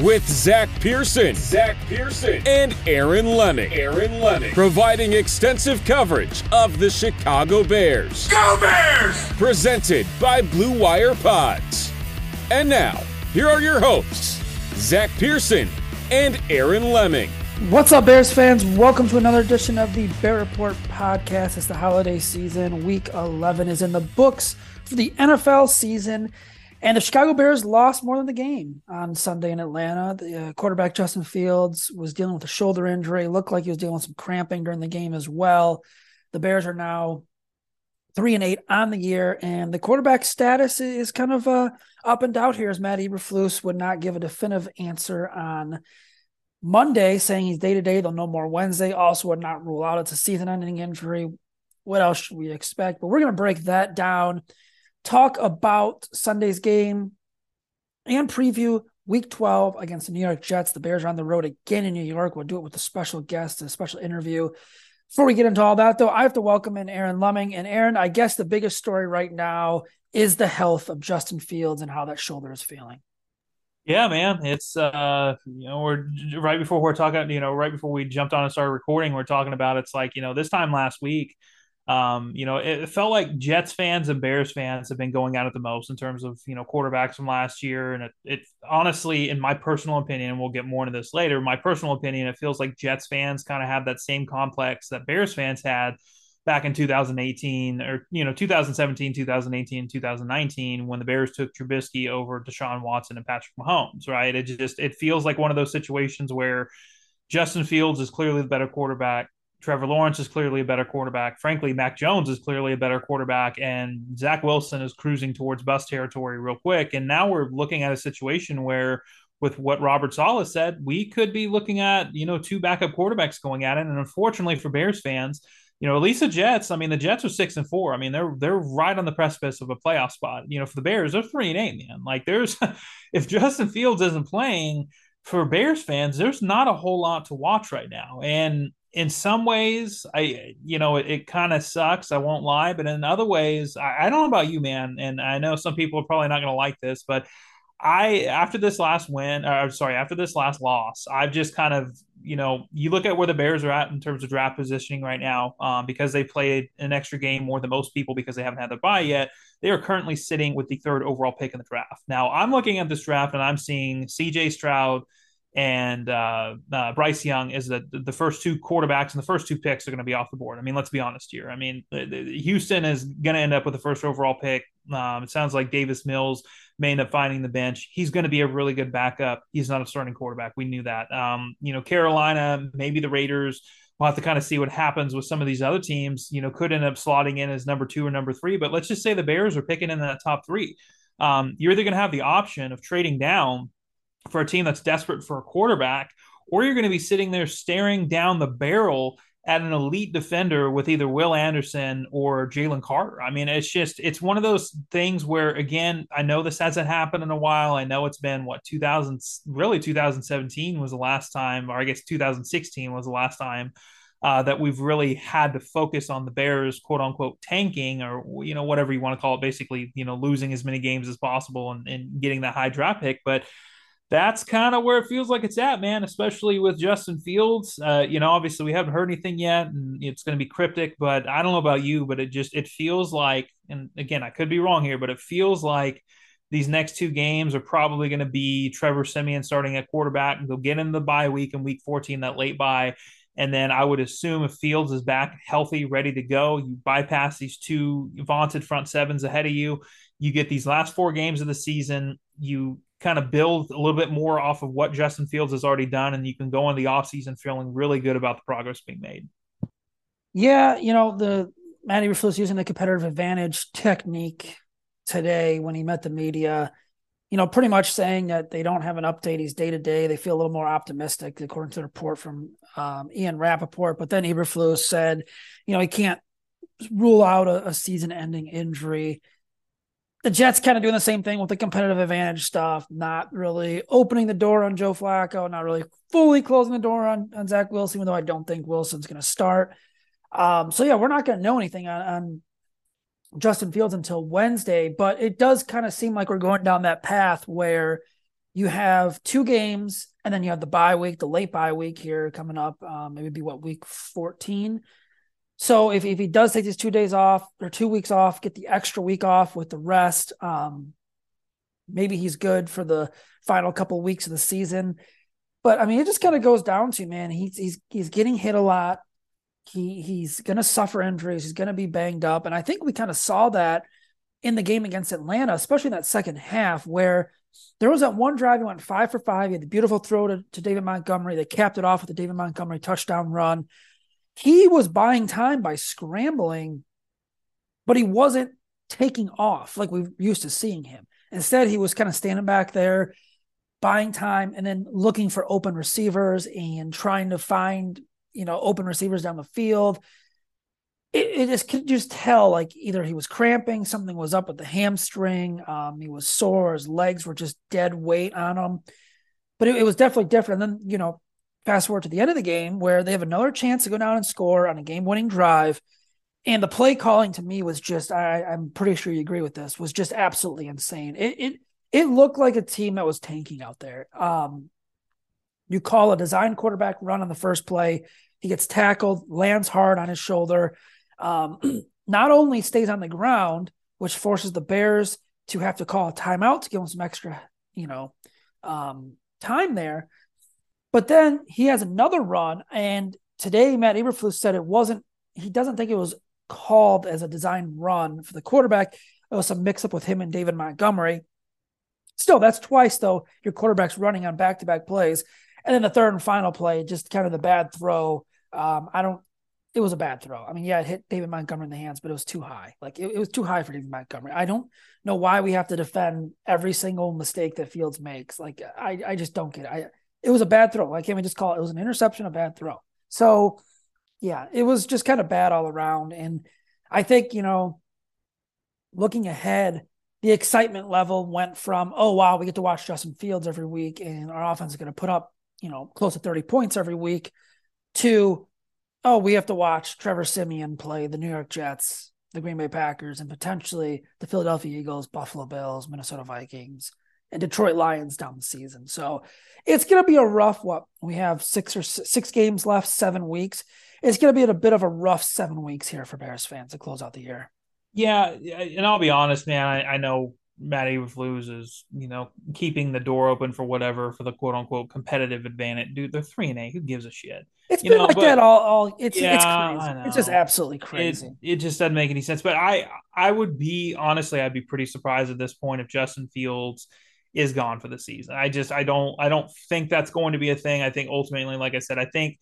with Zach Pearson, and Aaron Leming, providing extensive coverage of the Chicago Bears. Go Bears! Presented by Blue Wire Pods. And now, here are your hosts, Zach Pearson and Aaron Leming. What's up, Bears fans? Welcome to another edition of the Bear Report Podcast. It's the holiday season. Week 11 is in the books for the NFL season. And the Chicago Bears lost more than the game on Sunday in Atlanta. The quarterback Justin Fields was dealing with a shoulder injury. It looked like he was dealing with some cramping during the game as well. The Bears are now 3-8 on the year, and the quarterback status is kind of up and down here, as Matt Eberflus would not give a definitive answer on Monday, saying he's day-to-day. They'll know more Wednesday. Also would not rule out it's a season-ending injury. What else should we expect? But we're going to break that down, talk about Sunday's game, and preview Week 12 against the New York Jets. The Bears are on the road again in New York. We'll do it with a special guest, a special interview. Before we get into all that, though, I have to welcome in Aaron Leming. And Aaron, I guess the biggest story right now is the health of Justin Fields and how that shoulder is feeling. Yeah, man. It's, we're right before we're talking, right before we jumped on and started recording, we're talking about, it's like, this time last week, it felt like Jets fans and Bears fans have been going at it the most in terms of, quarterbacks from last year. And it honestly, in my personal opinion, we'll get more into this later. My personal opinion, it feels like Jets fans kind of have that same complex that Bears fans had back in 2018 or, 2017, 2018, 2019, when the Bears took Trubisky over Deshaun Watson and Patrick Mahomes, right? It feels like one of those situations where Justin Fields is clearly the better quarterback. Trevor Lawrence is clearly a better quarterback. Frankly, Mac Jones is clearly a better quarterback, and Zach Wilson is cruising towards bust territory real quick. And now we're looking at a situation where, with what Robert Saleh said, we could be looking at, two backup quarterbacks going at it. And unfortunately for Bears fans, at least the Jets, the Jets are 6-4. They're right on the precipice of a playoff spot. For the Bears, they're 3-8, man. Like if Justin Fields isn't playing, for Bears fans, there's not a whole lot to watch right now. And in some ways, it kind of sucks. I won't lie. But in other ways, I don't know about you, man. And I know some people are probably not going to like this, but after this last loss, I've just kind of, you look at where the Bears are at in terms of draft positioning right now, because they played an extra game more than most people because they haven't had their bye yet. They are currently sitting with the 3rd overall pick in the draft. Now I'm looking at this draft and I'm seeing CJ Stroud and Bryce Young is the first two quarterbacks, and the first two picks are going to be off the board. Let's be honest here. Houston is going to end up with the 1st overall pick. It sounds like Davis Mills may end up finding the bench. He's going to be a really good backup. He's not a starting quarterback. We knew that. Carolina, maybe the Raiders. We'll have to kind of see what happens with some of these other teams, could end up slotting in as number 2 or number 3. But let's just say the Bears are picking in that top 3. You're either going to have the option of trading down for a team that's desperate for a quarterback, or you're going to be sitting there staring down the barrel at an elite defender with either Will Anderson or Jalen Carter. It's one of those things where, again, I know this hasn't happened in a while. I know it's been 2017 was the last time, or I guess 2016 was the last time that we've really had to focus on the Bears, quote unquote, tanking, or, you know, whatever you want to call it, basically, you know, losing as many games as possible and getting that high draft pick. But that's kind of where it feels like it's at, man, especially with Justin Fields. You know, obviously we haven't heard anything yet and it's going to be cryptic, but I don't know about you, but it feels like, and again, I could be wrong here, but it feels like these next two games are probably going to be Trevor Siemian starting at quarterback, and they'll get into the bye week in week 14, that late bye. And then I would assume if Fields is back healthy, ready to go, you bypass these two vaunted front sevens ahead of you. You get these last four games of the season. You kind of build a little bit more off of what Justin Fields has already done, and you can go into the offseason feeling really good about the progress being made. Yeah, you know, the Matt Eberflus using the competitive advantage technique today when he met the media, you know, pretty much saying that they don't have an update. He's day to day. They feel a little more optimistic, according to the report from Ian Rappaport. But then Eberflus said, you know, he can't rule out a season-ending injury. The Jets kind of doing the same thing with the competitive advantage stuff, not really opening the door on Joe Flacco, not really fully closing the door on Zach Wilson, even though I don't think Wilson's going to start. So, yeah, we're not going to know anything on Justin Fields until Wednesday, but it does kind of seem like we're going down that path where you have two games and then you have the bye week, the late bye week here coming up. It would be week 14. So if he does take these 2 days off or 2 weeks off, get the extra week off with the rest. Maybe he's good for the final couple of weeks of the season, but I mean, it just kind of goes down to, man, he's getting hit a lot. He's going to suffer injuries. He's going to be banged up. And I think we kind of saw that in the game against Atlanta, especially in that second half, where there was that one drive. He went 5 for 5. He had the beautiful throw to David Montgomery. They capped it off with the David Montgomery touchdown run. He was buying time by scrambling, but he wasn't taking off like we're used to seeing him. Instead, he was kind of standing back there, buying time, and then looking for open receivers and trying to find, you know, open receivers down the field. It could just tell, like, either he was cramping, something was up with the hamstring. He was sore. His legs were just dead weight on him, but it was definitely different. And then, you know, fast forward to the end of the game where they have another chance to go down and score on a game winning drive. And the play calling to me was just, I'm pretty sure you agree with this, was just absolutely insane. It looked like a team that was tanking out there. You call a design quarterback run on the first play. He gets tackled, lands hard on his shoulder. Not only stays on the ground, which forces the Bears to have to call a timeout to give him some extra, you know, time there. But then he has another run. And today, Matt Eberflus said he doesn't think it was called as a design run for the quarterback. It was some mix up with him and David Montgomery. Still, that's twice though. Your quarterback's running on back-to-back plays. And then the third and final play, just kind of the bad throw. It was a bad throw. I mean, yeah, it hit David Montgomery in the hands, but it was too high. Like it was too high for David Montgomery. I don't know why we have to defend every single mistake that Fields makes. Like I just don't get it. It was a bad throw. Why can't we just call it? It was an interception, a bad throw. So yeah, it was just kind of bad all around. And I think, you know, looking ahead, the excitement level went from, oh wow, we get to watch Justin Fields every week and our offense is going to put up, you know, close to 30 points every week, to, oh, we have to watch Trevor Siemian play the New York Jets, the Green Bay Packers, and potentially the Philadelphia Eagles, Buffalo Bills, Minnesota Vikings, and Detroit Lions down the season. So it's going to be a rough, we have six games left, 7 weeks. It's going to be a bit of a rough 7 weeks here for Bears fans to close out the year. Yeah. And I'll be honest, man, I know Matt Eberflus is, you know, keeping the door open for whatever, for the quote unquote competitive advantage. Dude, they're 3-8. Who gives a shit? It's been like that all. It's crazy. It's just absolutely crazy. It just doesn't make any sense. But I would be, honestly, I'd be pretty surprised at this point if Justin Fields is gone for the season. I don't think that's going to be a thing. I think ultimately, like I said, I think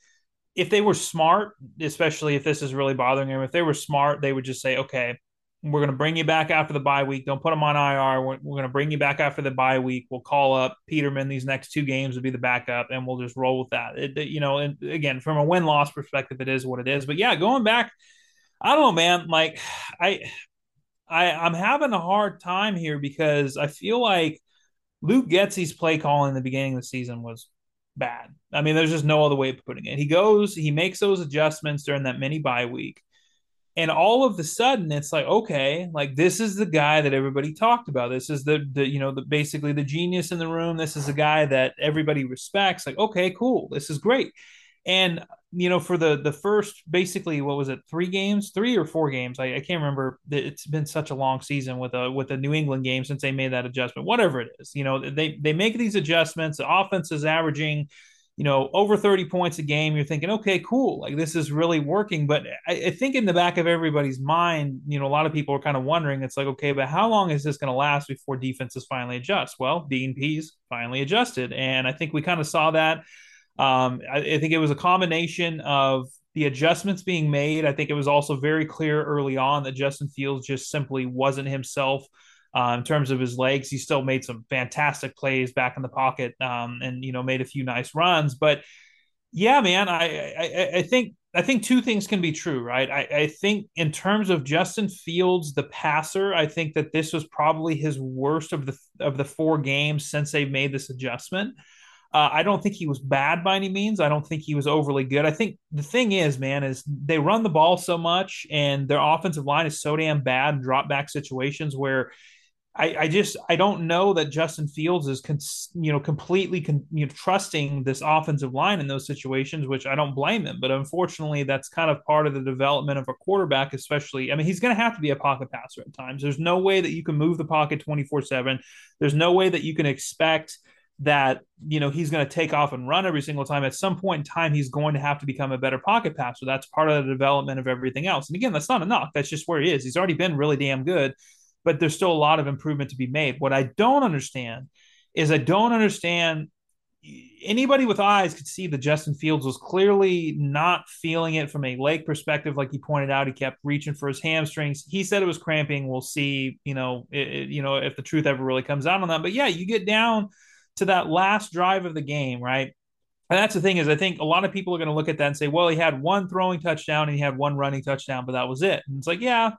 if they were smart, especially if this is really bothering him, if they were smart, they would just say, okay, we're going to bring you back after the bye week. Don't put him on IR. We're going to bring you back after the bye week. We'll call up Peterman. These next two games will be the backup, and we'll just roll with that. You know, and again, from a win-loss perspective, it is what it is. But yeah, going back, I don't know, man. Like, I'm having a hard time here because I feel like Luke Getsy's play call in the beginning of the season was bad. I mean, there's just no other way of putting it. He makes those adjustments during that mini bye week. And all of a sudden, it's like, okay, like this is the guy that everybody talked about. This is the basically the genius in the room. This is the guy that everybody respects. Like, okay, cool. This is great. And, you know, for the first, basically, what was it, 3 or 4 games? I can't remember. It's been such a long season with the New England game since they made that adjustment, whatever it is. You know, they make these adjustments. The offense is averaging, you know, over 30 points a game. You're thinking, okay, cool. Like this is really working. But I think in the back of everybody's mind, you know, a lot of people are kind of wondering, it's like, okay, but how long is this going to last before defenses finally adjust? Well, D&P's finally adjusted. And I think we kind of saw that. I think it was a combination of the adjustments being made. I think it was also very clear early on that Justin Fields just simply wasn't himself in terms of his legs. He still made some fantastic plays back in the pocket and, you know, made a few nice runs. But yeah, man, I think two things can be true, right? I think in terms of Justin Fields, the passer, I think that this was probably his worst of the 4 games since they made this adjustment. I don't think he was bad by any means. I don't think he was overly good. I think the thing is, man, is they run the ball so much and their offensive line is so damn bad in drop back situations where I don't know that Justin Fields is, trusting this offensive line in those situations, which I don't blame him. But unfortunately, that's kind of part of the development of a quarterback, especially. I mean, he's going to have to be a pocket passer at times. There's no way that you can move the pocket 24/7. There's no way that you can expect that, you know, he's going to take off and run every single time. At some point in time, he's going to have to become a better pocket passer. That's part of the development of everything else. And again, that's not a knock. That's just where he is. He's already been really damn good, but there's still a lot of improvement to be made. What I don't understand is anybody with eyes could see that Justin Fields was clearly not feeling it from a leg perspective. Like he pointed out, he kept reaching for his hamstrings. He said it was cramping. We'll see, you know, if the truth ever really comes out on that. But yeah, you get down to that last drive of the game, right? And that's the thing is I think a lot of people are going to look at that and say, well, he had 1 throwing touchdown and he had 1 running touchdown, but that was it. And it's like, yeah,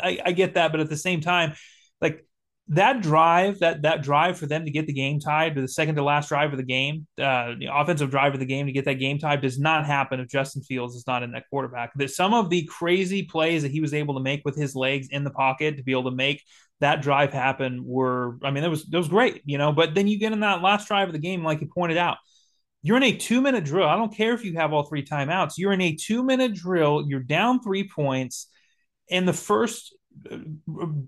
I get that. But at the same time, like that drive for them to get the game tied, to the second to last drive of the game, the offensive drive of the game to get that game tied does not happen if Justin Fields is not in that quarterback. There's some of the crazy plays that he was able to make with his legs in the pocket to be able to make that drive happen that was great, you know, but then you get in that last drive of the game, like you pointed out, you're in a 2-minute drill. I don't care if you have all 3 timeouts. You're in a 2-minute drill. You're down 3 points. In the first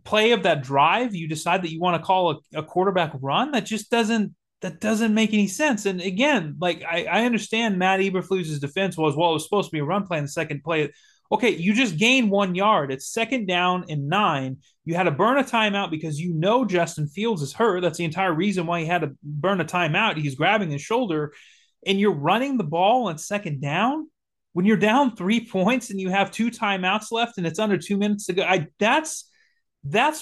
play of that drive, you decide that you want to call a quarterback run. That just doesn't make any sense. And again, like I understand Matt Eberflus's defense was, well, it was supposed to be a run play in the second play. Okay, you just gained 1 yard. It's 2nd down and 9. You had to burn a timeout because you know Justin Fields is hurt. That's the entire reason why he had to burn a timeout. He's grabbing his shoulder, and you're running the ball on 2nd down when you're down 3 points and you have 2 timeouts left and it's under 2 minutes to go. That's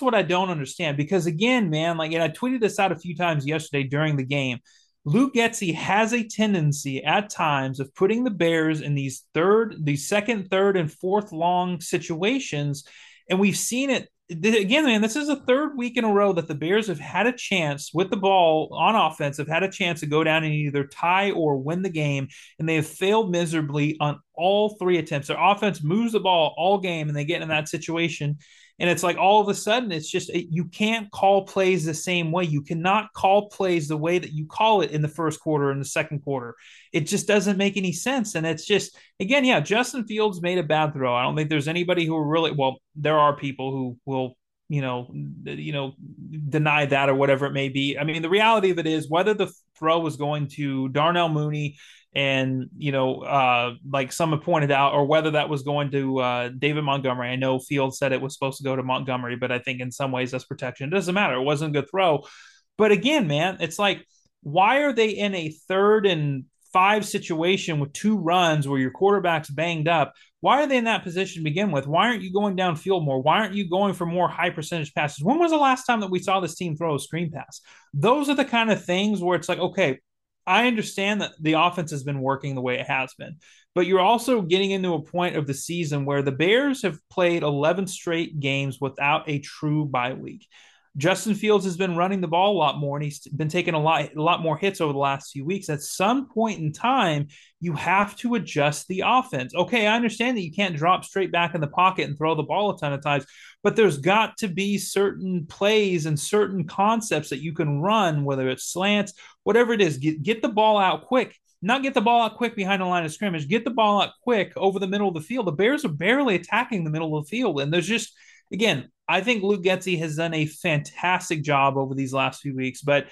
what I don't understand because, again, man, like, and I tweeted this out a few times yesterday during the game. Luke Getsy has a tendency at times of putting the Bears in these 2nd, 3rd, and 4th long situations. And we've seen it again, man, this is the 3rd week in a row that the Bears have had a chance with the ball on offense, have had a chance to go down and either tie or win the game. And they have failed miserably on all 3 attempts. Their offense moves the ball all game and they get in that situation. And it's like all of a sudden, it's just you can't call plays the same way. You cannot call plays the way that you call it in the first quarter and the second quarter. It just doesn't make any sense. And it's just, again, yeah, Justin Fields made a bad throw. I don't think there's anybody who really – well, there are people who will, you know, deny that or whatever it may be. I mean, the reality of it is whether the throw was going to Darnell Mooney and, you know, like some have pointed out, or whether that was going to David Montgomery. I know Fields said it was supposed to go to Montgomery, but I think in some ways that's protection. It doesn't matter. It wasn't a good throw. But again, man, it's like, why are they in a 3rd and 5 situation with 2 runs where your quarterback's banged up? Why are they in that position to begin with? Why aren't you going downfield more? Why aren't you going for more high percentage passes? When was the last time that we saw this team throw a screen pass? Those are the kind of things where it's like, okay, I understand that the offense has been working the way it has been, but you're also getting into a point of the season where the Bears have played 11 straight games without a true bye week. Justin Fields has been running the ball a lot more, and he's been taking a lot more hits over the last few weeks. At some point in time, you have to adjust the offense. Okay, I understand that you can't drop straight back in the pocket and throw the ball a ton of times, but there's got to be certain plays and certain concepts that you can run, whether it's slants, whatever it is. Get the ball out quick. Not get the ball out quick behind the line of scrimmage. Get the ball out quick over the middle of the field. The Bears are barely attacking the middle of the field, and there's just – again, I think Luke Getsy has done a fantastic job over these last few weeks, but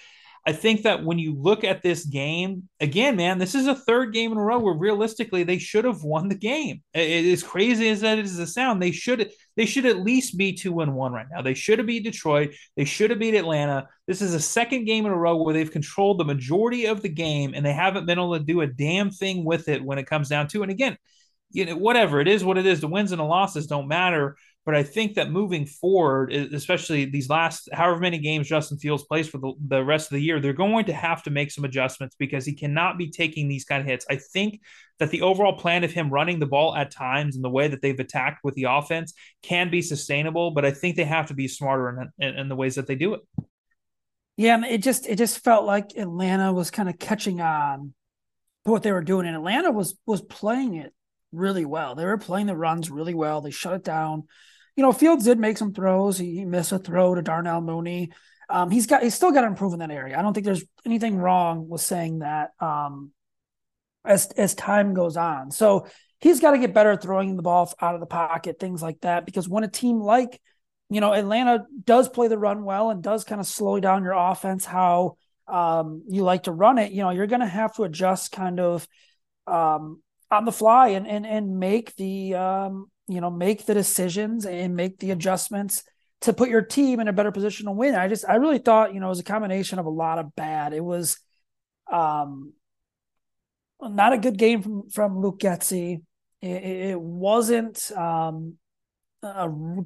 I think that when you look at this game, again, man, this is a third game in a row where realistically they should have won the game. As crazy as that is a sound, they should at least be 2-1 right now. They should have beat Detroit. They should have beat Atlanta. This is a second game in a row where they've controlled the majority of the game, and they haven't been able to do a damn thing with it when it comes down to it. And again, you know, whatever it is, what it is, the wins and the losses don't matter. But I think that moving forward, especially these last however many games Justin Fields plays for the rest of the year, they're going to have to make some adjustments because he cannot be taking these kind of hits. I think that the overall plan of him running the ball at times and the way that they've attacked with the offense can be sustainable, but I think they have to be smarter in the ways that they do it. Yeah, it just felt like Atlanta was kind of catching on to what they were doing, and Atlanta was playing it really well. They were playing the runs really well. They shut it down. You know, Fields did make some throws. He missed a throw to Darnell Mooney. He's still got to improve in that area. I don't think there's anything wrong with saying that as time goes on. So he's got to get better at throwing the ball out of the pocket, things like that, because when a team like, you know, Atlanta does play the run well and does kind of slow down your offense, how you like to run it, you know, you're going to have to adjust kind of on the fly and make the make the decisions and make the adjustments to put your team in a better position to win. I really thought, you know, it was a combination of a lot of bad. It was not a good game from Luke Getsy. It wasn't a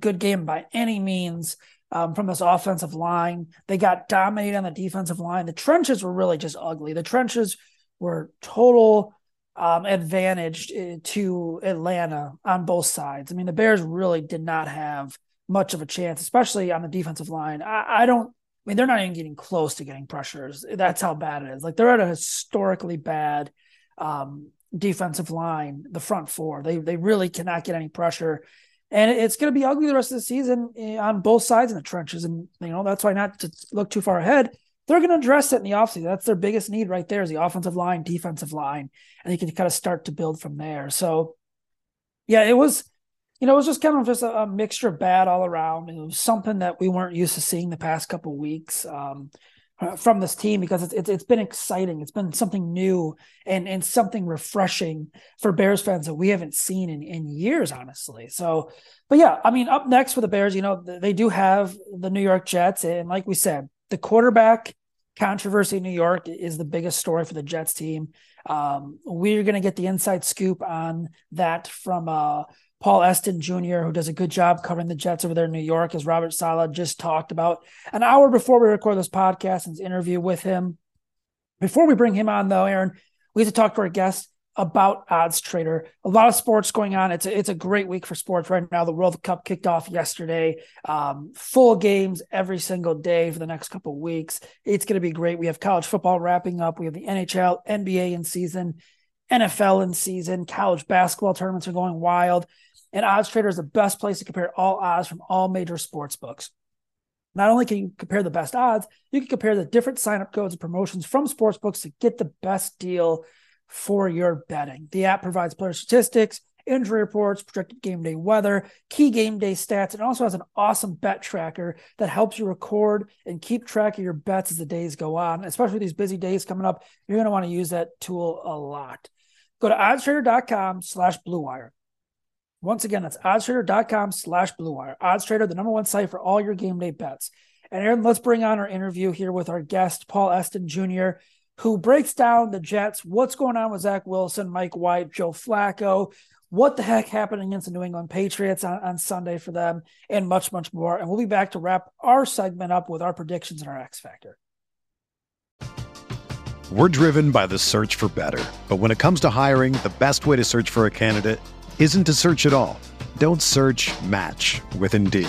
good game by any means from this offensive line. They got dominated on the defensive line. The trenches were really just ugly. The trenches were total advantage to Atlanta on both sides. I mean, the Bears really did not have much of a chance, especially on the defensive line. I mean, they're not even getting close to getting pressures. That's how bad it is. Like, they're at a historically bad defensive line, the front four. They really cannot get any pressure. And it's going to be ugly the rest of the season on both sides in the trenches. And, you know, that's why not to look too far ahead. They're going to address it in the offseason. That's their biggest need right there is the offensive line, defensive line, and you can kind of start to build from there. So, yeah, it was just kind of just a mixture of bad all around. It was something that we weren't used to seeing the past couple of weeks from this team because it's been exciting. It's been something new and something refreshing for Bears fans that we haven't seen in years, honestly. So, but yeah, I mean, up next for the Bears, you know, they do have the New York Jets, and like we said, the quarterback controversy in New York is the biggest story for the Jets team. We're going to get the inside scoop on that from Paul Esden Jr., who does a good job covering the Jets over there in New York, as Robert Saleh just talked about an hour before we record this podcast and his interview with him. Before we bring him on, though, Aaron, we have to talk to our guest about OddsTrader. A lot of sports going on. It's a great week for sports right now. The World Cup kicked off yesterday. Full games every single day for the next couple of weeks. It's going to be great. We have college football wrapping up. We have the NHL, NBA in season, NFL in season. College basketball tournaments are going wild. And OddsTrader is the best place to compare all odds from all major sports books. Not only can you compare the best odds, you can compare the different sign-up codes and promotions from sports books to get the best deal for your betting. The app provides player statistics, injury reports, projected game day weather, key game day stats, and also has an awesome bet tracker that helps you record and keep track of your bets as the days go on. Especially these busy days coming up, you're going to want to use that tool a lot. Go to oddstrader.com/BlueWire. Once again, that's oddstrader.com/BlueWire. OddsTrader, the number one site for all your game day bets. And Aaron, let's bring on our interview here with our guest, Paul Esden Jr., who breaks down the Jets, what's going on with Zach Wilson, Mike White, Joe Flacco, what the heck happened against the New England Patriots on Sunday for them, and much, much more. And we'll be back to wrap our segment up with our predictions and our X Factor. We're driven by the search for better. But when it comes to hiring, the best way to search for a candidate isn't to search at all. Don't search, match with Indeed.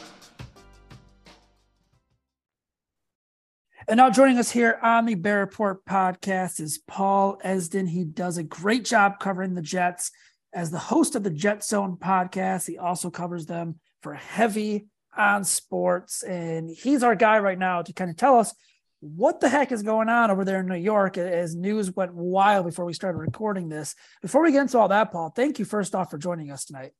And now joining us here on the Bear Report podcast is Paul Esden. He does a great job covering the Jets as the host of the Jet Zone podcast. He also covers them for Heavy on Sports, and he's our guy right now to kind of tell us what the heck is going on over there in New York, as news went wild before we started recording this. Before we get into all that, Paul, thank you first off for joining us tonight.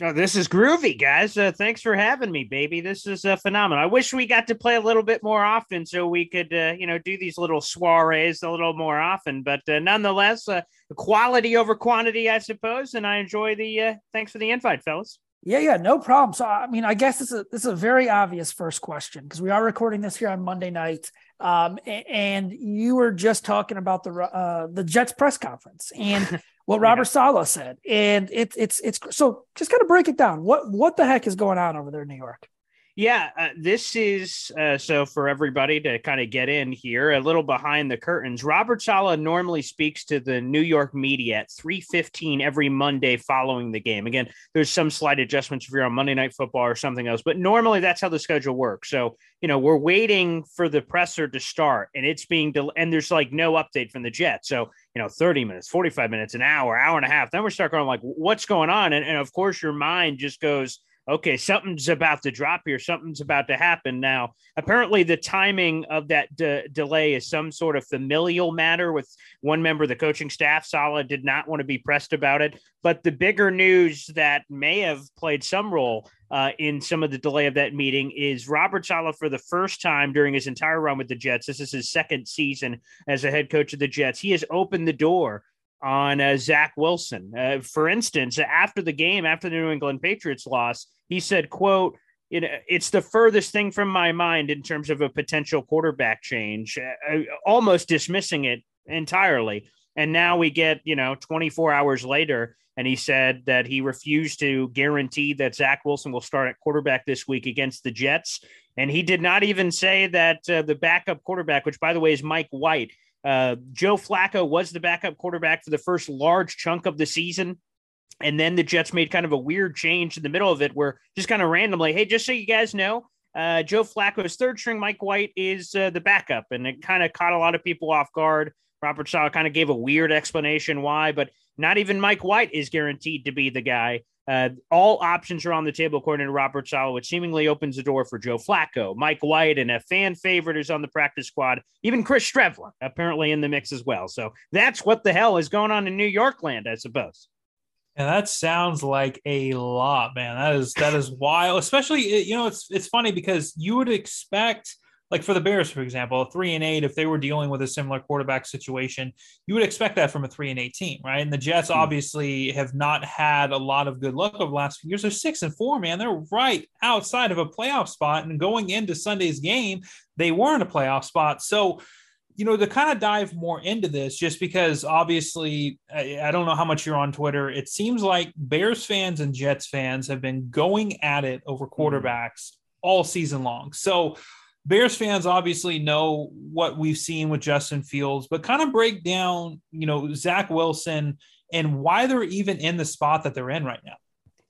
Oh, this is groovy, guys. Thanks for having me, baby. This is phenomenal. I wish we got to play a little bit more often so we could, do these little soirees a little more often. But nonetheless, quality over quantity, I suppose. And I enjoy the thanks for the invite, fellas. Yeah, no problem. So, I mean, I guess this is a very obvious first question because we are recording this here on Monday night, and you were just talking about the Jets press conference and what Robert Saleh said, and it's so just kind of break it down. What the heck is going on over there in New York? Yeah, this is so for everybody to kind of get in here a little behind the curtains. Robert Saleh normally speaks to the New York media at 3:15 every Monday following the game. Again, there's some slight adjustments if you're on Monday Night Football or something else, but normally that's how the schedule works. So, we're waiting for the presser to start, and it's being and there's like no update from the Jets. So, 30 minutes, 45 minutes, an hour, hour and a half. Then we start going like, what's going on? And of course, your mind just goes, okay, something's about to drop here. Something's about to happen. Now, apparently the timing of that delay is some sort of familial matter with one member of the coaching staff. Saleh did not want to be pressed about it. But the bigger news that may have played some role in some of the delay of that meeting is Robert Saleh, for the first time during his entire run with the Jets, this is his second season as a head coach of the Jets, he has opened the door on Zach Wilson. For instance, after the game, after the New England Patriots loss, he said, quote, it's the furthest thing from my mind in terms of a potential quarterback change, almost dismissing it entirely. And now we get, 24 hours later, and he said that he refused to guarantee that Zach Wilson will start at quarterback this week against the Jets. And he did not even say that the backup quarterback, which, by the way, is Mike White. Joe Flacco was the backup quarterback for the first large chunk of the season. And then the Jets made kind of a weird change in the middle of it where just kind of randomly, hey, just so you guys know, Joe Flacco's third string, Mike White, is the backup. And it kind of caught a lot of people off guard. Robert Saleh kind of gave a weird explanation why, but not even Mike White is guaranteed to be the guy. All options are on the table, according to Robert Saleh, which seemingly opens the door for Joe Flacco, Mike White, and a fan favorite who's on the practice squad, even Chris Streveler, apparently in the mix as well. So that's what the hell is going on in New York land, I suppose. And that sounds like a lot, man. That is wild, especially, it's funny because you would expect, like for the Bears, for example, 3-8, if they were dealing with a similar quarterback situation, you would expect that from a 3-8 team, right? And the Jets obviously have not had a lot of good luck over the last few years. They're 6-4, man. They're right outside of a playoff spot. And going into Sunday's game, they were in a playoff spot. So, to kind of dive more into this, just because obviously, I don't know how much you're on Twitter. It seems like Bears fans and Jets fans have been going at it over quarterbacks all season long. So Bears fans obviously know what we've seen with Justin Fields, but kind of break down, Zach Wilson and why they're even in the spot that they're in right now.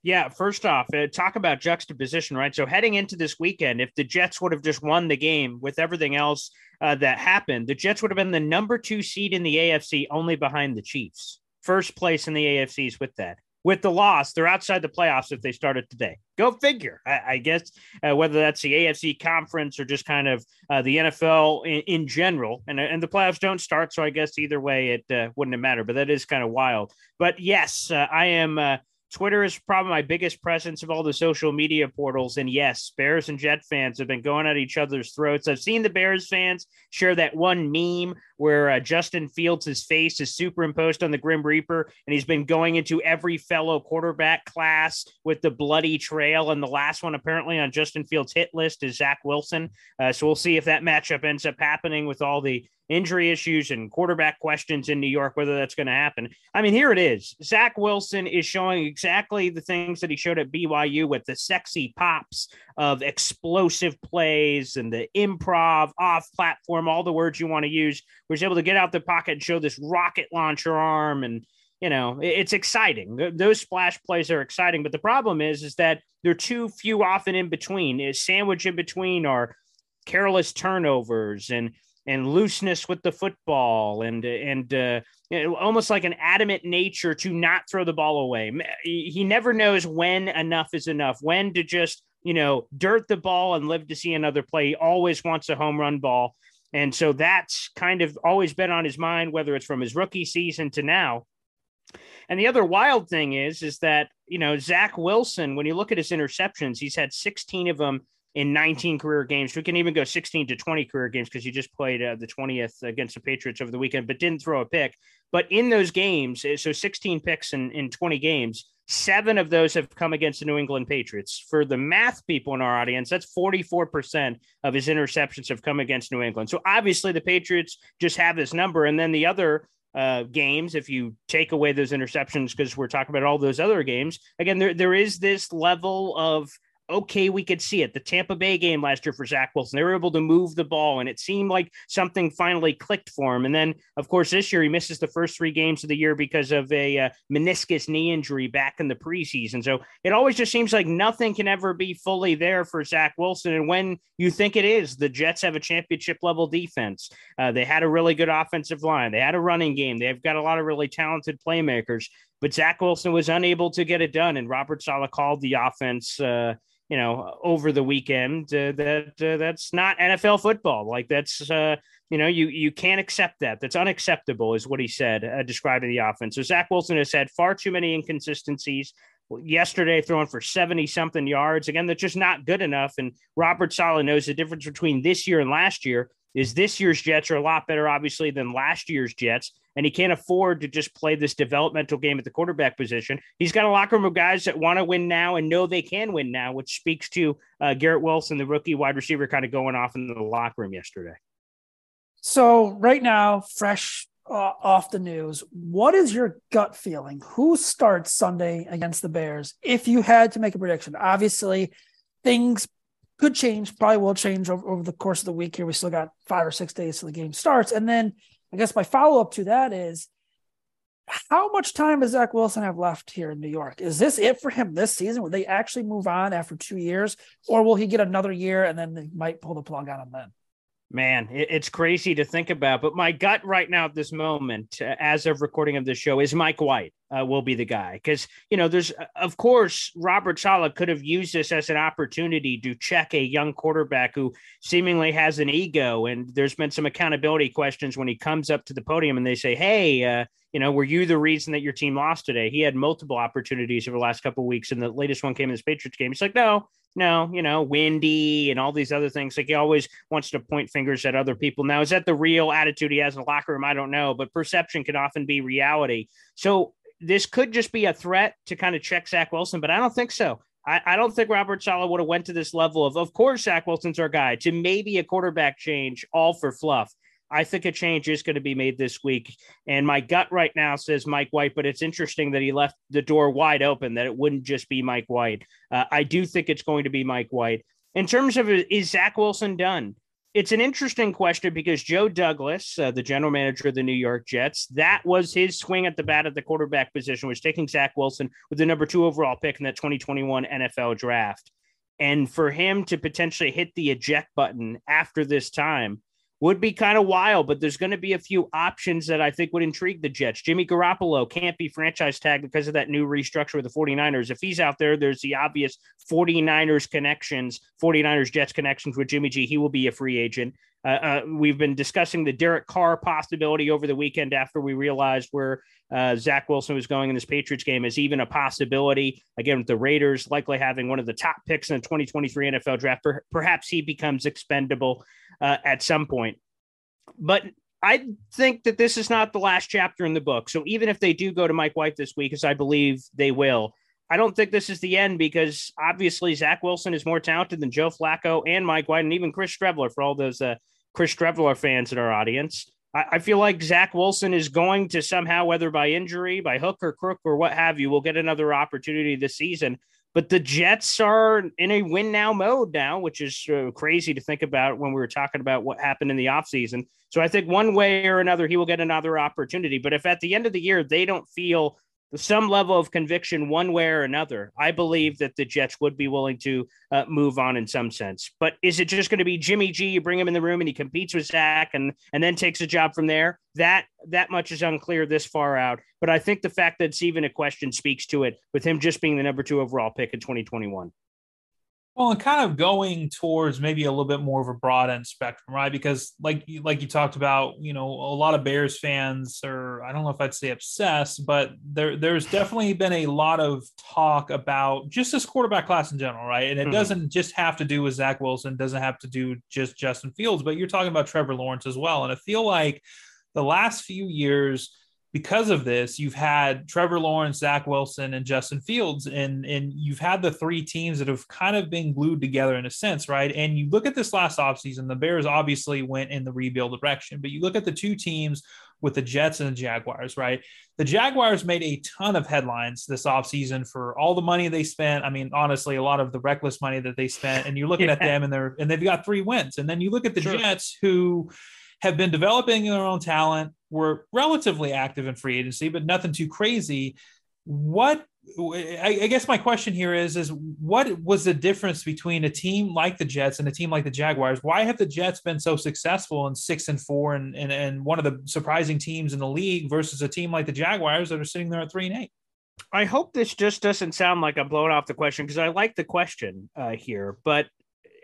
Yeah, first off, talk about juxtaposition, right? So heading into this weekend, if the Jets would have just won the game with everything else that happened, the Jets would have been the number 2 seed in the AFC, only behind the Chiefs. First place in the AFCs with that. with the loss, they're outside the playoffs if they started today. Go figure. I guess whether that's the AFC conference or just kind of the NFL in general, and the playoffs don't start. So I guess either way, it wouldn't matter, but that is kind of wild. But yes, I am. Twitter is probably my biggest presence of all the social media portals. And yes, Bears and Jet fans have been going at each other's throats. I've seen the Bears fans share that one meme where Justin Fields' face is superimposed on the Grim Reaper, and he's been going into every fellow quarterback class with the bloody trail. And the last one apparently on Justin Fields' hit list is Zach Wilson. So we'll see if that matchup ends up happening with all the injury issues and quarterback questions in New York, whether that's going to happen. I mean, here it is. Zach Wilson is showing exactly the things that he showed at BYU with the sexy pops of explosive plays and the improv, off-platform, all the words you want to use. He was able to get out the pocket and show this rocket launcher arm, and you know, it's exciting. Those splash plays are exciting, but the problem is that they're too few often in between. Is sandwiched in between are careless turnovers and looseness with the football and almost like an adamant nature to not throw the ball away. He never knows when enough is enough, when to just, you know, dirt the ball and live to see another play. He always wants a home run ball. And so that's kind of always been on his mind, whether it's from his rookie season to now. And the other wild thing is that, you know, Zach Wilson, when you look at his interceptions, he's had 16 of them in 19 career games. We can even go 16 to 20 career games because he just played the 20th against the Patriots over the weekend, but didn't throw a pick. But in those games, so 16 picks in 20 games, 7 of those have come against the New England Patriots. For the math people in our audience, that's 44% of his interceptions have come against New England. So obviously the Patriots just have this number. And then the other games, if you take away those interceptions, because we're talking about all those other games, again, there is this level of, okay, we could see it. The Tampa Bay game last year for Zach Wilson, they were able to move the ball, and it seemed like something finally clicked for him. And then, of course, this year he misses the first 3 games of the year because of a meniscus knee injury back in the preseason. So it always just seems like nothing can ever be fully there for Zach Wilson. And when you think it is, the Jets have a championship-level defense. They had a really good offensive line. They had a running game. They've got a lot of really talented playmakers. But Zach Wilson was unable to get it done, and Robert Saleh called the offense, you know, over the weekend, that's not NFL football. Like that's, you know, you can't accept that. That's unacceptable is what he said, describing the offense. So Zach Wilson has had far too many inconsistencies. Yesterday, throwing for 70-something yards. Again, that's just not good enough. And Robert Saleh knows the difference between this year and last year is this year's Jets are a lot better, obviously, than last year's Jets. And he can't afford to just play this developmental game at the quarterback position. He's got a locker room of guys that want to win now and know they can win now, which speaks to Garrett Wilson, the rookie wide receiver, kind of going off in the locker room yesterday. So right now, fresh off the news, what is your gut feeling? Who starts Sunday against the Bears? If you had to make a prediction, obviously things could change, probably will change over the course of the week here. We still got 5 or 6 days till the game starts. And then I guess my follow-up to that is, how much time does Zach Wilson have left here in New York? Is this it for him this season? Will they actually move on after 2 years, or will he get another year and then they might pull the plug on him then? Man, it's crazy to think about, but my gut right now at this moment, as of recording of this show, is Mike White will be the guy. Because, you know, there's, of course, Robert Saleh could have used this as an opportunity to check a young quarterback who seemingly has an ego. And there's been some accountability questions when he comes up to the podium and they say, hey, you know, were you the reason that your team lost today? He had multiple opportunities over the last couple of weeks, and the latest one came in this Patriots game. He's like, no, you know, windy and all these other things. Like he always wants to point fingers at other people. Now, is that the real attitude he has in the locker room? I don't know, but perception can often be reality. So this could just be a threat to kind of check Zach Wilson, but I don't think so. I don't think Robert Saleh would have went to this level of course, Zach Wilson's our guy, to maybe a quarterback change all for fluff. I think a change is going to be made this week. And my gut right now says Mike White, but it's interesting that he left the door wide open, that it wouldn't just be Mike White. I do think it's going to be Mike White. In terms of, is Zach Wilson done? It's an interesting question because Joe Douglas, the general manager of the New York Jets, that was his swing at the bat at the quarterback position, was taking Zach Wilson with the number 2 overall pick in that 2021 NFL draft. And for him to potentially hit the eject button after this time, would be kind of wild, but there's going to be a few options that I think would intrigue the Jets. Jimmy Garoppolo can't be franchise tagged because of that new restructure with the 49ers. If he's out there, there's the obvious 49ers Jets connections with Jimmy G. He will be a free agent. We've been discussing the Derek Carr possibility over the weekend after we realized where Zach Wilson was going in this Patriots game is even a possibility. Again, with the Raiders likely having one of the top picks in the 2023 NFL draft, perhaps he becomes expendable at some point. But I think that this is not the last chapter in the book. So even if they do go to Mike White this week, as I believe they will, I don't think this is the end, because obviously Zach Wilson is more talented than Joe Flacco and Mike White and even Chris Streveler, for all those Chris Streveler fans in our audience. I feel like Zach Wilson is going to somehow, whether by injury, by hook or crook or what have you, will get another opportunity this season. But the Jets are in a win now mode now, which is crazy to think about when we were talking about what happened in the offseason. So I think one way or another, he will get another opportunity. But if at the end of the year, they don't feel some level of conviction one way or another, I believe that the Jets would be willing to move on in some sense. But is it just going to be Jimmy G? You bring him in the room and he competes with Zach and then takes a job from there? That much is unclear this far out. But I think the fact that it's even a question speaks to it, with him just being the number 2 overall pick in 2021. Well, and kind of going towards maybe a little bit more of a broad end spectrum, right? Because like you talked about, you know, a lot of Bears fans are, I don't know if I'd say obsessed, but there's definitely been a lot of talk about just this quarterback class in general, right? And it doesn't just have to do with Zach Wilson, doesn't have to do just Justin Fields, but you're talking about Trevor Lawrence as well. And I feel like the last few years, because of this, you've had Trevor Lawrence, Zach Wilson, and Justin Fields, and you've had the three teams that have kind of been glued together in a sense, right? And you look at this last offseason, the Bears obviously went in the rebuild direction, but you look at the two teams with the Jets and the Jaguars, right? The Jaguars made a ton of headlines this offseason for all the money they spent. I mean, honestly, a lot of the reckless money that they spent, and you're looking at them and they've got 3 wins. And then you look at the Jets, who have been developing their own talent, were relatively active in free agency, but nothing too crazy. I guess my question here is what was the difference between a team like the Jets and a team like the Jaguars? Why have the Jets been so successful in 6-4 and one of the surprising teams in the league versus a team like the Jaguars that are sitting there at 3-8? I hope this just doesn't sound like I'm blowing off the question, because I like the question here, but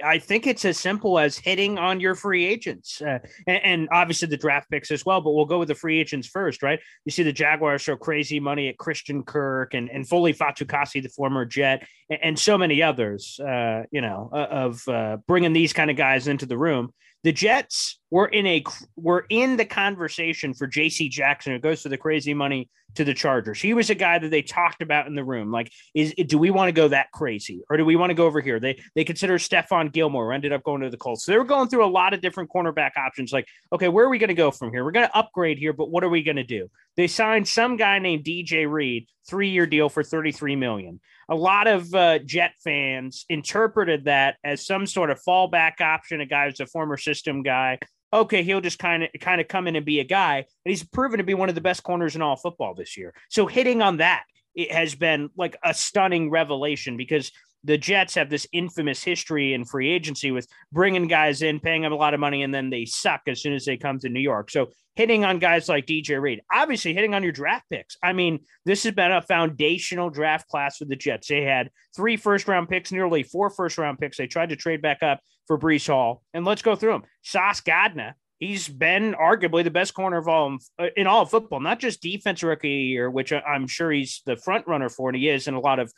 I think it's as simple as hitting on your free agents and obviously the draft picks as well, but we'll go with the free agents first, right? You see the Jaguars throw crazy money at Christian Kirk and Foley Fatukasi, the former Jet, and so many others, of bringing these kind of guys into the room. The Jets were in the conversation for JC Jackson, who goes for the crazy money to the Chargers. He was a guy that they talked about in the room. Like, do we want to go that crazy, or do we want to go over here? They consider Stephon Gilmore, who ended up going to the Colts. So they were going through a lot of different cornerback options. Like, okay, where are we going to go from here? We're going to upgrade here, but what are we going to do? They signed some guy named DJ Reed, 3-year deal for $33 million. A lot of Jet fans interpreted that as some sort of fallback option, a guy who's a former system guy. Okay, he'll just kind of come in and be a guy, and he's proven to be one of the best corners in all football this year. So hitting on that, it has been like a stunning revelation, because the Jets have this infamous history in free agency with bringing guys in, paying them a lot of money, and then they suck as soon as they come to New York. So hitting on guys like DJ Reed, obviously hitting on your draft picks. I mean, this has been a foundational draft class for the Jets. They had 3 first-round picks, nearly 4 first-round picks. They tried to trade back up for Breece Hall. And let's go through them. Sauce Gardner, he's been arguably the best corner of all in all of football, not just defense rookie of the year, which I'm sure he's the front runner for, and he is in a lot of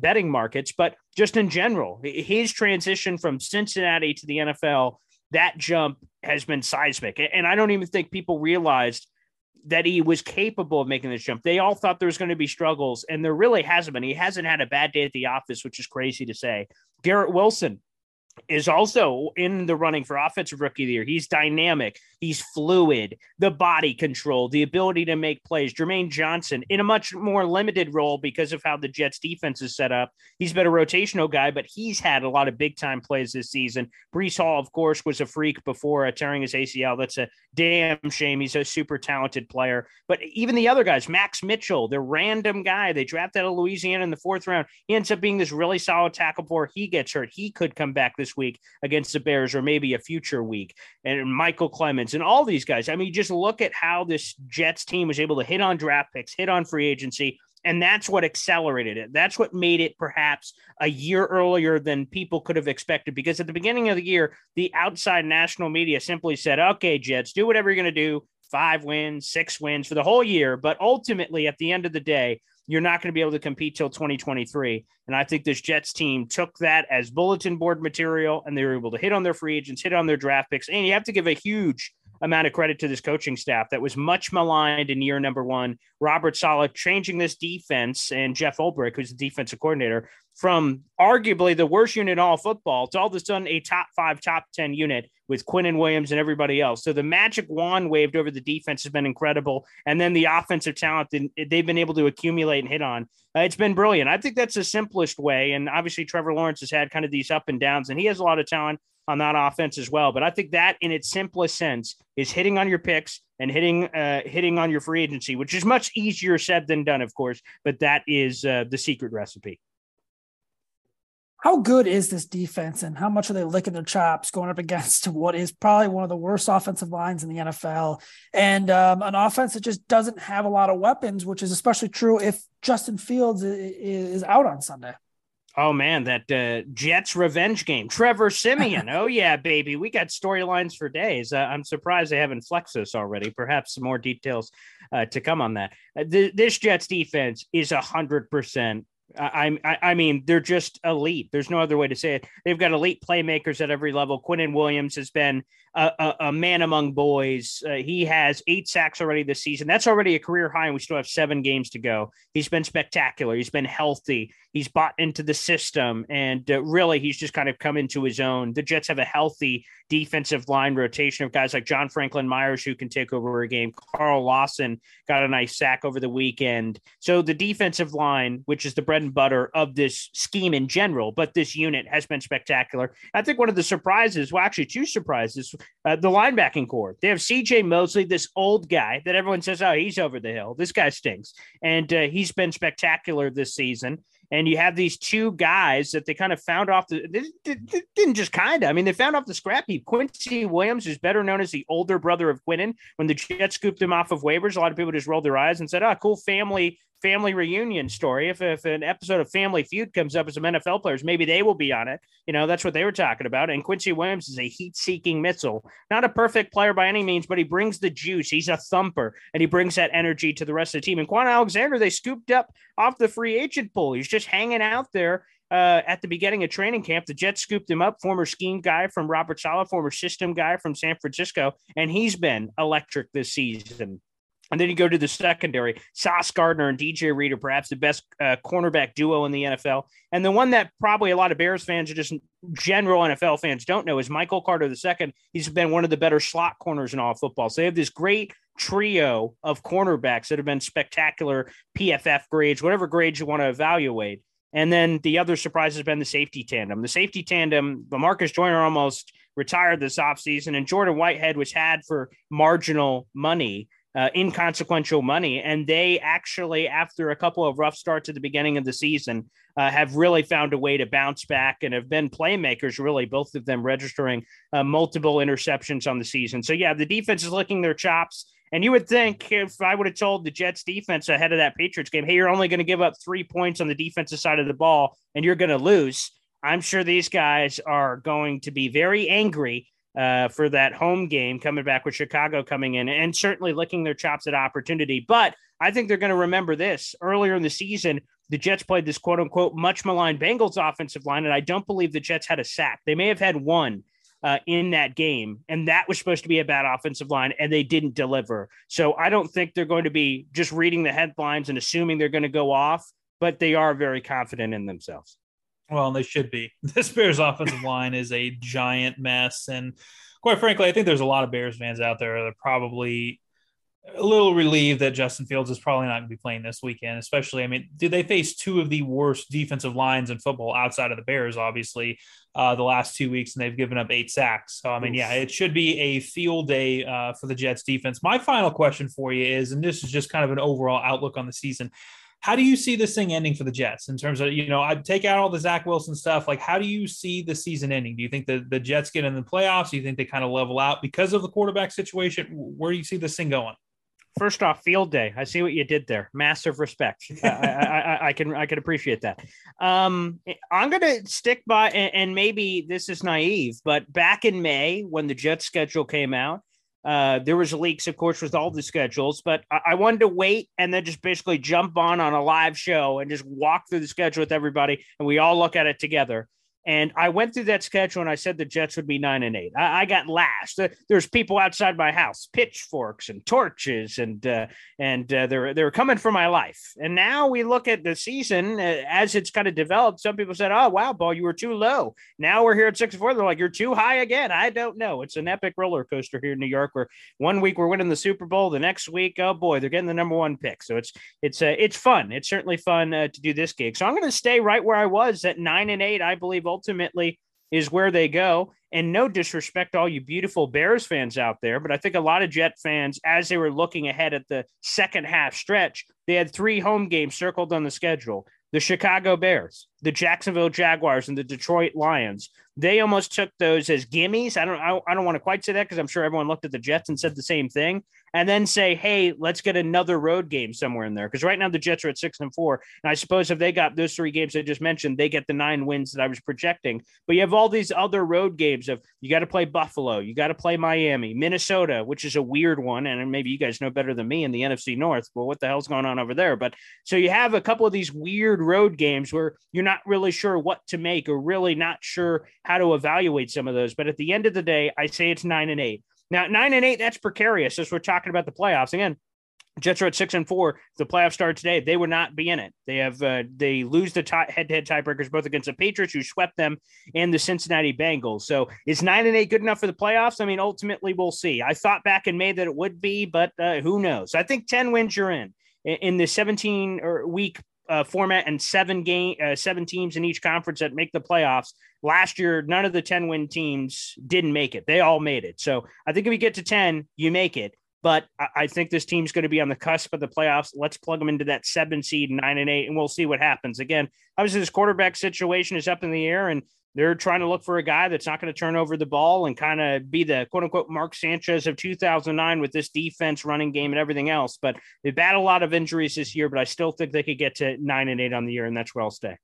betting markets, but just in general, his transition from Cincinnati to the NFL, that jump has been seismic. And I don't even think people realized that he was capable of making this jump. They all thought there was going to be struggles, and there really hasn't been. He hasn't had a bad day at the office, which is crazy to say. Garrett Wilson is also in the running for offensive rookie of the year. He's dynamic. He's fluid, the body control, the ability to make plays. Jermaine Johnson, in a much more limited role because of how the Jets defense is set up. He's been a rotational guy, but he's had a lot of big time plays this season. Breece Hall, of course, was a freak before tearing his ACL. That's a damn shame. He's a super talented player, but even the other guys, Max Mitchell, the random guy they drafted out of Louisiana in the 4th round, he ends up being this really solid tackle player. He gets hurt. He could come back this this week against the Bears, or maybe a future week, and Michael Clemens and all these guys. I mean, just look at how this Jets team was able to hit on draft picks, hit on free agency. And that's what accelerated it. That's what made it perhaps a year earlier than people could have expected, because at the beginning of the year, the outside national media simply said, okay, Jets, do whatever you're going to do, 5 wins, 6 wins for the whole year. But ultimately, at the end of the day, you're not going to be able to compete till 2023. And I think this Jets team took that as bulletin board material, and they were able to hit on their free agents, hit on their draft picks. And you have to give a huge amount of credit to this coaching staff that was much maligned in year number one. Robert Saleh changing this defense, and Jeff Ulbrich, who's the defensive coordinator, from arguably the worst unit in all football to all of a sudden a top 5, top 10 unit with Quinnen Williams and everybody else. So the magic wand waved over the defense has been incredible. And then the offensive talent they've been able to accumulate and hit on. It's been brilliant. I think that's the simplest way. And obviously Trevor Lawrence has had kind of these up and downs, and he has a lot of talent on that offense as well. But I think that in its simplest sense is hitting on your picks and hitting on your free agency, which is much easier said than done, of course, but that is the secret recipe. How good is this defense, and how much are they licking their chops going up against what is probably one of the worst offensive lines in the NFL, and an offense that just doesn't have a lot of weapons, which is especially true if Justin Fields is out on Sunday. Oh, man, that Jets revenge game. Trevor Siemian. Oh, yeah, baby. We got storylines for days. I'm surprised they haven't flexed this already. Perhaps some more details to come on that. This Jets defense is 100%. I mean, they're just elite. There's no other way to say it. They've got elite playmakers at every level. Quinnen Williams has been a man among boys. He has 8 sacks already this season. That's already a career high, and we still have 7 games to go. He's been spectacular. He's been healthy. He's bought into the system, and really he's just kind of come into his own. The Jets have a healthy defensive line rotation of guys like John Franklin Myers, who can take over a game. Carl Lawson got a nice sack over the weekend. So the defensive line, which is the bread and butter of this scheme in general, but this unit has been spectacular. I think one of the surprises, well, actually 2 surprises, the linebacking corps. They have CJ Mosley, this old guy that everyone says, oh, he's over the hill. This guy stinks. And he's been spectacular this season. And you have these 2 guys that they kind of found off the, they didn't just kind of, I mean, they found off the scrap heap. Quincy Williams is better known as the older brother of Quinnen. When the Jets scooped him off of waivers, a lot of people just rolled their eyes and said, oh, cool family reunion story. If an episode of Family Feud comes up with some NFL players, maybe they will be on it. You know, that's what they were talking about. And Quincy Williams is a heat-seeking missile. Not a perfect player by any means, but he brings the juice. He's a thumper, and he brings that energy to the rest of the team. And Quan Alexander, they scooped up off the free agent pool. He's just hanging out there. At the beginning of training camp, the Jets scooped him up, former scheme guy from Robert Saleh, former system guy from San Francisco, and he's been electric this season. And then you go to the secondary, Sauce Gardner and DJ Reed are perhaps the best cornerback duo in the NFL. And the one that probably a lot of Bears fans or just general NFL fans don't know is Michael Carter II. He's been one of the better slot corners in all of football. So they have this great trio of cornerbacks that have been spectacular PFF grades, whatever grades you want to evaluate. And then the other surprise has been the safety tandem. The safety tandem, LaMarcus Joyner almost retired this offseason, and Jordan Whitehead was had for marginal money. Inconsequential money. And they actually, after a couple of rough starts at the beginning of the season, have really found a way to bounce back and have been playmakers, really, both of them registering multiple interceptions on the season. So, yeah, the defense is licking their chops. And you would think if I would have told the Jets defense ahead of that Patriots game, hey, you're only going to give up 3 points on the defensive side of the ball and you're going to lose. I'm sure these guys are going to be very angry for that home game coming back with Chicago coming in and certainly licking their chops at opportunity. But I think they're going to remember this. Earlier in the season, the Jets played this quote unquote much maligned Bengals offensive line. And I don't believe the Jets had a sack. They may have had one in that game. And that was supposed to be a bad offensive line and they didn't deliver. So I don't think they're going to be just reading the headlines and assuming they're going to go off, but they are very confident in themselves. Well, and they should be. This Bears offensive line is a giant mess. And quite frankly, I think there's a lot of Bears fans out there that are probably a little relieved that Justin Fields is probably not going to be playing this weekend, especially, I mean, did they face 2 of the worst defensive lines in football outside of the Bears, obviously, the last 2 weeks, and they've given up 8 sacks. So, I mean, yeah, it should be a field day for the Jets defense. My final question for you is, and this is just kind of an overall outlook on the season, How do you see this thing ending for the Jets in terms of, you know, I'd take out all the Zach Wilson stuff. Like, how do you see the season ending? Do you think the Jets get in the playoffs? Do you think they kind of level out because of the quarterback situation? Where do you see this thing going? First off, field day. I see what you did there. Massive respect. I can appreciate that. I'm going to stick by, and maybe this is naive, but back in May when the Jets schedule came out, there was leaks, of course, with all the schedules, but I wanted to wait and then just basically jump on a live show and just walk through the schedule with everybody. And we all look at it together. And I went through that schedule and I said the Jets would be 9-8. I got lashed. There's people outside my house, pitchforks and torches, and they're coming for my life. And now we look at the season as it's kind of developed. Some people said, "Oh wow, Paul, you were too low." Now we're here at 6-4. They're like, "You're too high again." I don't know. It's an epic roller coaster here in New York. Where one week we're winning the Super Bowl, the next week, oh boy, they're getting the number one pick. So it's fun. It's certainly fun to do this gig. So I'm going to stay right where I was at 9-8. I believe ultimately is where they go. And no disrespect to all you beautiful Bears fans out there, but I think a lot of Jet fans, as they were looking ahead at the second half stretch, they had three home games circled on the schedule. The Chicago Bears, the Jacksonville Jaguars, and the Detroit Lions. They almost took those as gimmies. I don't want to quite say that because I'm sure everyone looked at the Jets and said the same thing. And then say, hey, let's get another road game somewhere in there. Because right now the Jets are at 6-4. And I suppose if they got those three games I just mentioned, they get the 9 wins that I was projecting. But you have all these other road games of you got to play Buffalo, you got to play Miami, Minnesota, which is a weird one. And maybe you guys know better than me in the NFC North. Well, what the hell's going on over there? But so you have a couple of these weird road games where you're not really sure what to make or really not sure how to evaluate some of those. But at the end of the day, I say it's 9-8. Now, 9-8, that's precarious as we're talking about the playoffs. Again, Jets are at 6-4. If the playoffs start today, they would not be in it. They have they lose the head-to-head tiebreakers both against the Patriots, who swept them, and the Cincinnati Bengals. So is 9-8 good enough for the playoffs? I mean, ultimately, we'll see. I thought back in May that it would be, but who knows? I think 10 wins you're in the 17-week format and 7 teams in each conference that make the playoffs. Last year, none of the 10-win teams didn't make it. They all made it. So I think if you get to 10, you make it. But I think this team's going to be on the cusp of the playoffs. Let's plug them into that 7 seed, 9-8, and we'll see what happens. Again, obviously this quarterback situation is up in the air, and they're trying to look for a guy that's not going to turn over the ball and kind of be the quote-unquote Mark Sanchez of 2009 with this defense, running game, and everything else. But they've battled a lot of injuries this year, but I still think they could get to 9-8 on the year, and that's where I'll stay.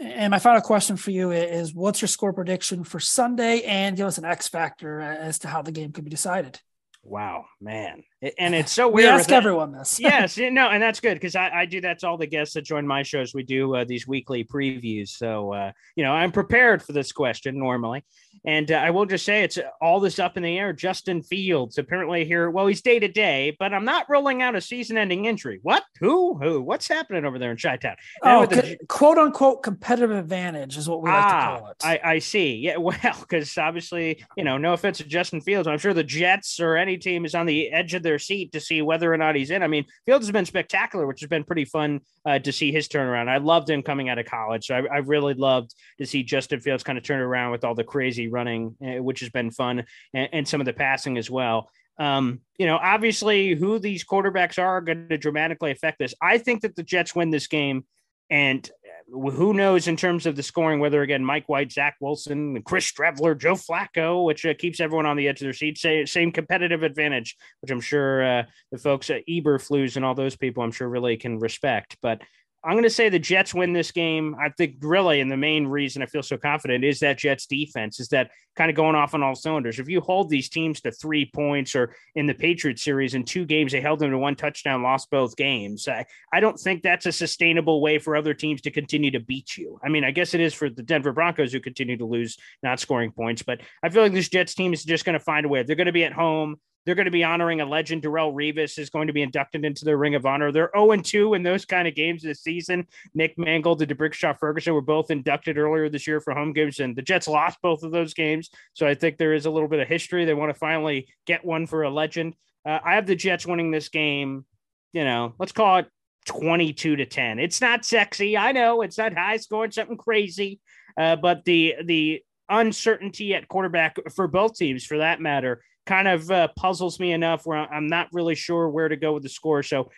And my final question for you is, what's your score prediction for Sunday? And give us an X factor as to how the game could be decided. Wow, man. And it's so weird. We ask everyone this. Yes, no, and that's good because I do that to all the guests that join my shows. We do these weekly previews. So, I'm prepared for this question normally. And I will just say it's all this up in the air. Justin Fields apparently here. Well, he's day-to-day, but I'm not ruling out a season-ending injury. What? Who? What's happening over there in Chi-Town? Oh, quote-unquote competitive advantage is what we like to call it. I see. Yeah, well, because obviously, no offense to Justin Fields. I'm sure the Jets or any team is on the edge of their seat to see whether or not he's in. I mean, Fields has been spectacular, which has been pretty fun to see his turnaround. I loved him coming out of college. So I really loved to see Justin Fields kind of turn around with all the crazy running, which has been fun, and some of the passing as well. Obviously who these quarterbacks are going to dramatically affect this. I think that the Jets win this game, and who knows in terms of the scoring, whether, again, Mike White, Zach Wilson, Chris Streveler, Joe Flacco, which keeps everyone on the edge of their seat. Same competitive advantage, which I'm sure the folks at Eberflus and all those people I'm sure really can respect. But I'm going to say the Jets win this game. I think really, and the main reason I feel so confident is that Jets defense is that kind of going off on all cylinders. If you hold these teams to 3 points, or in the Patriots series in 2 games, they held them to 1 touchdown, lost both games. I don't think that's a sustainable way for other teams to continue to beat you. I mean, I guess it is for the Denver Broncos, who continue to lose, not scoring points, but I feel like this Jets team is just going to find a way. They're going to be at home. They're going to be honoring a legend. Darrelle Revis is going to be inducted into the Ring of Honor. They're 0-2 in those kind of games this season. Nick Mangold and DeBrickshaw Ferguson were both inducted earlier this year for home games, and the Jets lost both of those games. So I think there is a little bit of history. They want to finally get one for a legend. I have the Jets winning this game, let's call it 22-10. It's not sexy. I know it's not high scoring, something crazy, but the uncertainty at quarterback for both teams, for that matter, kind of puzzles me enough where I'm not really sure where to go with the score. So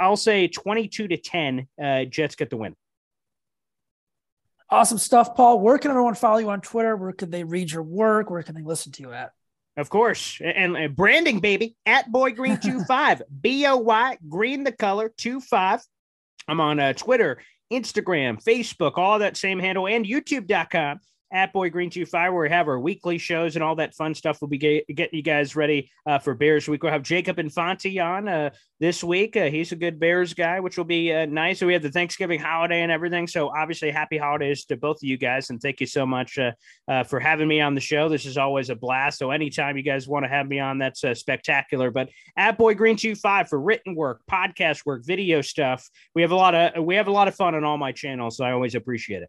I'll say 22-10, Jets get the win. Awesome stuff, Paul. Where can everyone follow you on Twitter? Where can they read your work? Where can they listen to you at? Of course. And branding, baby, at BoyGreen25, B-O-Y, green the color, 25. I'm on Twitter, Instagram, Facebook, all that same handle, and YouTube.com. At BoyGreen25, where we have our weekly shows and all that fun stuff. We'll be getting you guys ready for Bears Week. We'll have Jacob Infante on this week. He's a good Bears guy, which will be nice. We have the Thanksgiving holiday and everything. So obviously, happy holidays to both of you guys. And thank you so much for having me on the show. This is always a blast. So anytime you guys want to have me on, that's spectacular. But at BoyGreen25 for written work, podcast work, video stuff. We have a lot of fun on all my channels. So I always appreciate it.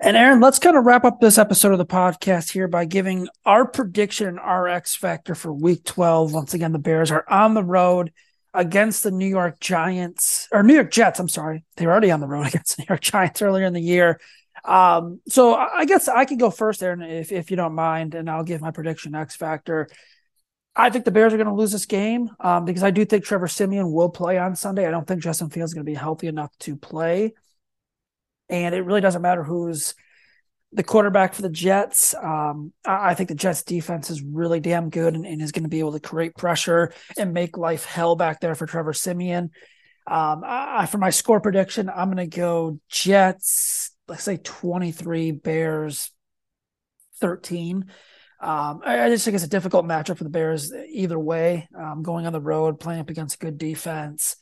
And Aaron, let's kind of wrap up this episode of the podcast here by giving our prediction and our X factor for week 12. Once again, the Bears are on the road against the New York Jets. I'm sorry. They were already on the road against the New York Giants earlier in the year. So I guess I can go first, Aaron, if you don't mind, and I'll give my prediction X factor. I think the Bears are going to lose this game because I do think Trevor Siemian will play on Sunday. I don't think Justin Fields is going to be healthy enough to play. And it really doesn't matter who's the quarterback for the Jets. I think the Jets defense is really damn good and is going to be able to create pressure and make life hell back there for Trevor Siemian. For my score prediction, I'm going to go Jets, let's say 23, Bears 13. I just think it's a difficult matchup for the Bears either way. Going on the road, playing up against a good defense,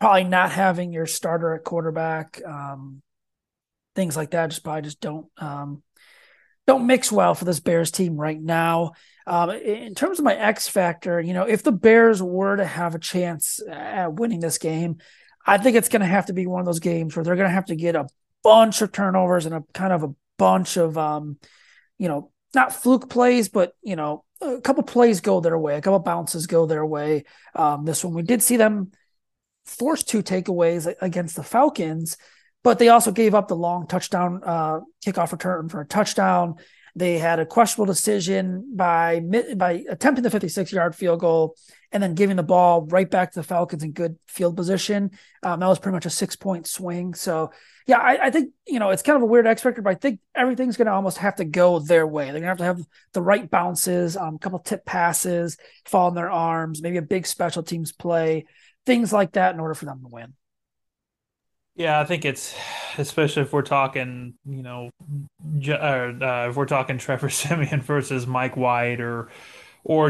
probably not having your starter at quarterback, things like that. Just don't mix well for this Bears team right now. In terms of my X factor, if the Bears were to have a chance at winning this game, I think it's going to have to be one of those games where they're going to have to get a bunch of turnovers and a bunch of, not fluke plays, but, a couple plays go their way, a couple bounces go their way. This one, we did see them forced two takeaways against the Falcons, but they also gave up the long touchdown kickoff return for a touchdown. They had a questionable decision by attempting the 56-yard field goal and then giving the ball right back to the Falcons in good field position. That was pretty much a 6-point swing. So, yeah, I think, it's kind of a weird X factor, but I think everything's going to almost have to go their way. They're going to have the right bounces, a couple tip passes, fall in their arms, maybe a big special teams play, things like that in order for them to win. Yeah, I think it's, especially if we're talking, if we're talking Trevor Siemian versus Mike White or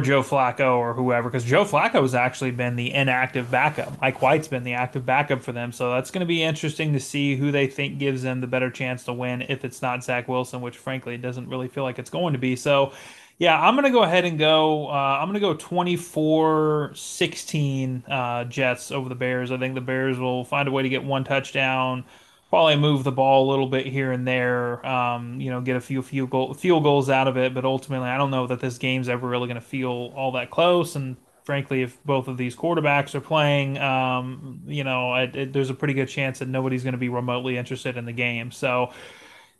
Joe Flacco or whoever, because Joe Flacco has actually been the inactive backup. Mike White's been the active backup for them. So that's going to be interesting to see who they think gives them the better chance to win if it's not Zach Wilson, which frankly doesn't really feel like it's going to be. So yeah, I'm going to go ahead and go. I'm going to go 24-16 Jets over the Bears. I think the Bears will find a way to get one touchdown, probably move the ball a little bit here and there, get a few field goals out of it. But ultimately, I don't know that this game's ever really going to feel all that close. And frankly, if both of these quarterbacks are playing, there's a pretty good chance that nobody's going to be remotely interested in the game. So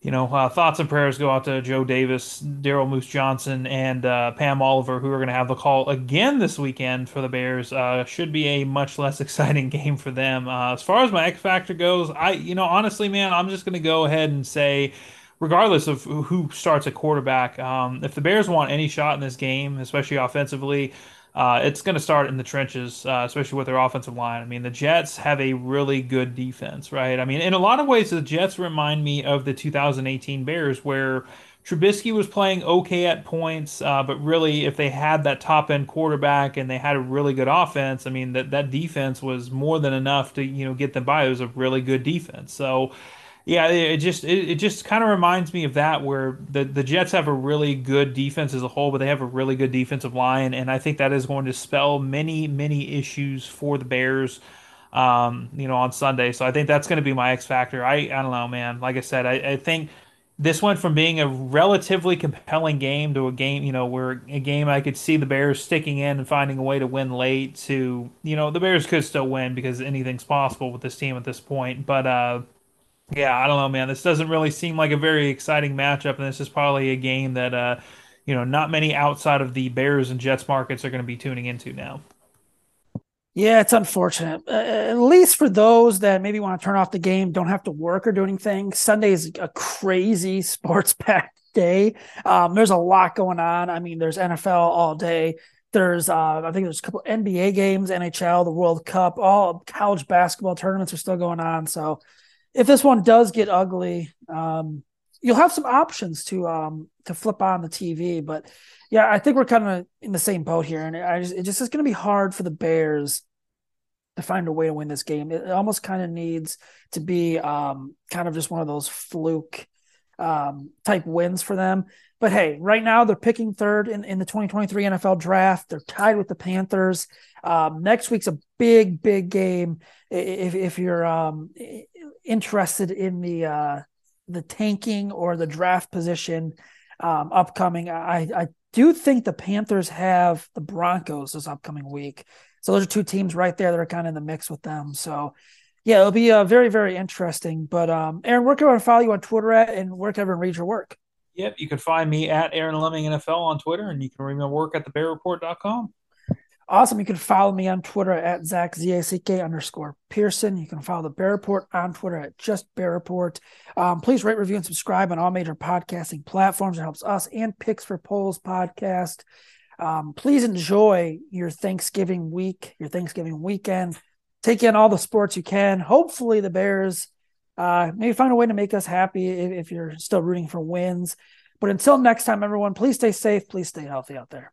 you know, thoughts and prayers go out to Joe Davis, Daryl Moose Johnson, and Pam Oliver, who are going to have the call again this weekend for the Bears. Should be a much less exciting game for them. As far as my X Factor goes, honestly, man, I'm just going to go ahead and say, regardless of who starts at quarterback, if the Bears want any shot in this game, especially offensively, it's going to start in the trenches, especially with their offensive line. I mean, the Jets have a really good defense, right? I mean, in a lot of ways, the Jets remind me of the 2018 Bears, where Trubisky was playing okay at points, but really, if they had that top-end quarterback and they had a really good offense, I mean, that defense was more than enough to, get them by. It was a really good defense. So, yeah, it just kind of reminds me of that, where the Jets have a really good defense as a whole, but they have a really good defensive line, and I think that is going to spell many, many issues for the Bears, on Sunday. So I think that's going to be my X factor. I don't know, man. Like I said, I think this went from being a relatively compelling game to a game, where a game I could see the Bears sticking in and finding a way to win late to, the Bears could still win because anything's possible with this team at this point. But, yeah, I don't know, man. This doesn't really seem like a very exciting matchup, and this is probably a game that, not many outside of the Bears and Jets markets are going to be tuning into now. Yeah, it's unfortunate. At least for those that maybe want to turn off the game, don't have to work or do anything. Sunday is a crazy sports-packed day. There's a lot going on. I mean, there's NFL all day. There's, I think there's a couple NBA games, NHL, the World Cup, all college basketball tournaments are still going on, so if this one does get ugly, you'll have some options to flip on the TV. But yeah, I think we're kind of in the same boat here, and it just is going to be hard for the Bears to find a way to win this game. It almost kind of needs to be kind of just one of those fluke type wins for them. But hey, right now they're picking third in the 2023 NFL draft. They're tied with the Panthers. Next week's a big, big game. If you're interested in the tanking or the draft position upcoming, I do think the Panthers have the Broncos this upcoming week. So those are two teams right there that are kind of in the mix with them. So yeah, it'll be very, very interesting. But Aaron, where can everyone follow you on Twitter at, and where can everyone read your work? Yep, you can find me at Aaron Leming NFL on Twitter, and you can read my work at thebearreport.com. Awesome. You can follow me on Twitter at Zach, Z-A-C-K _Pearson. You can follow the Bear Report on Twitter at just Bear Report. Please rate, review, and subscribe on all major podcasting platforms. It helps us and Picks for Polls podcast. Please enjoy your Thanksgiving week, your Thanksgiving weekend. Take in all the sports you can. Hopefully the Bears maybe find a way to make us happy if you're still rooting for wins. But until next time, everyone, please stay safe. Please stay healthy out there.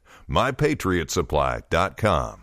MyPatriotSupply.com.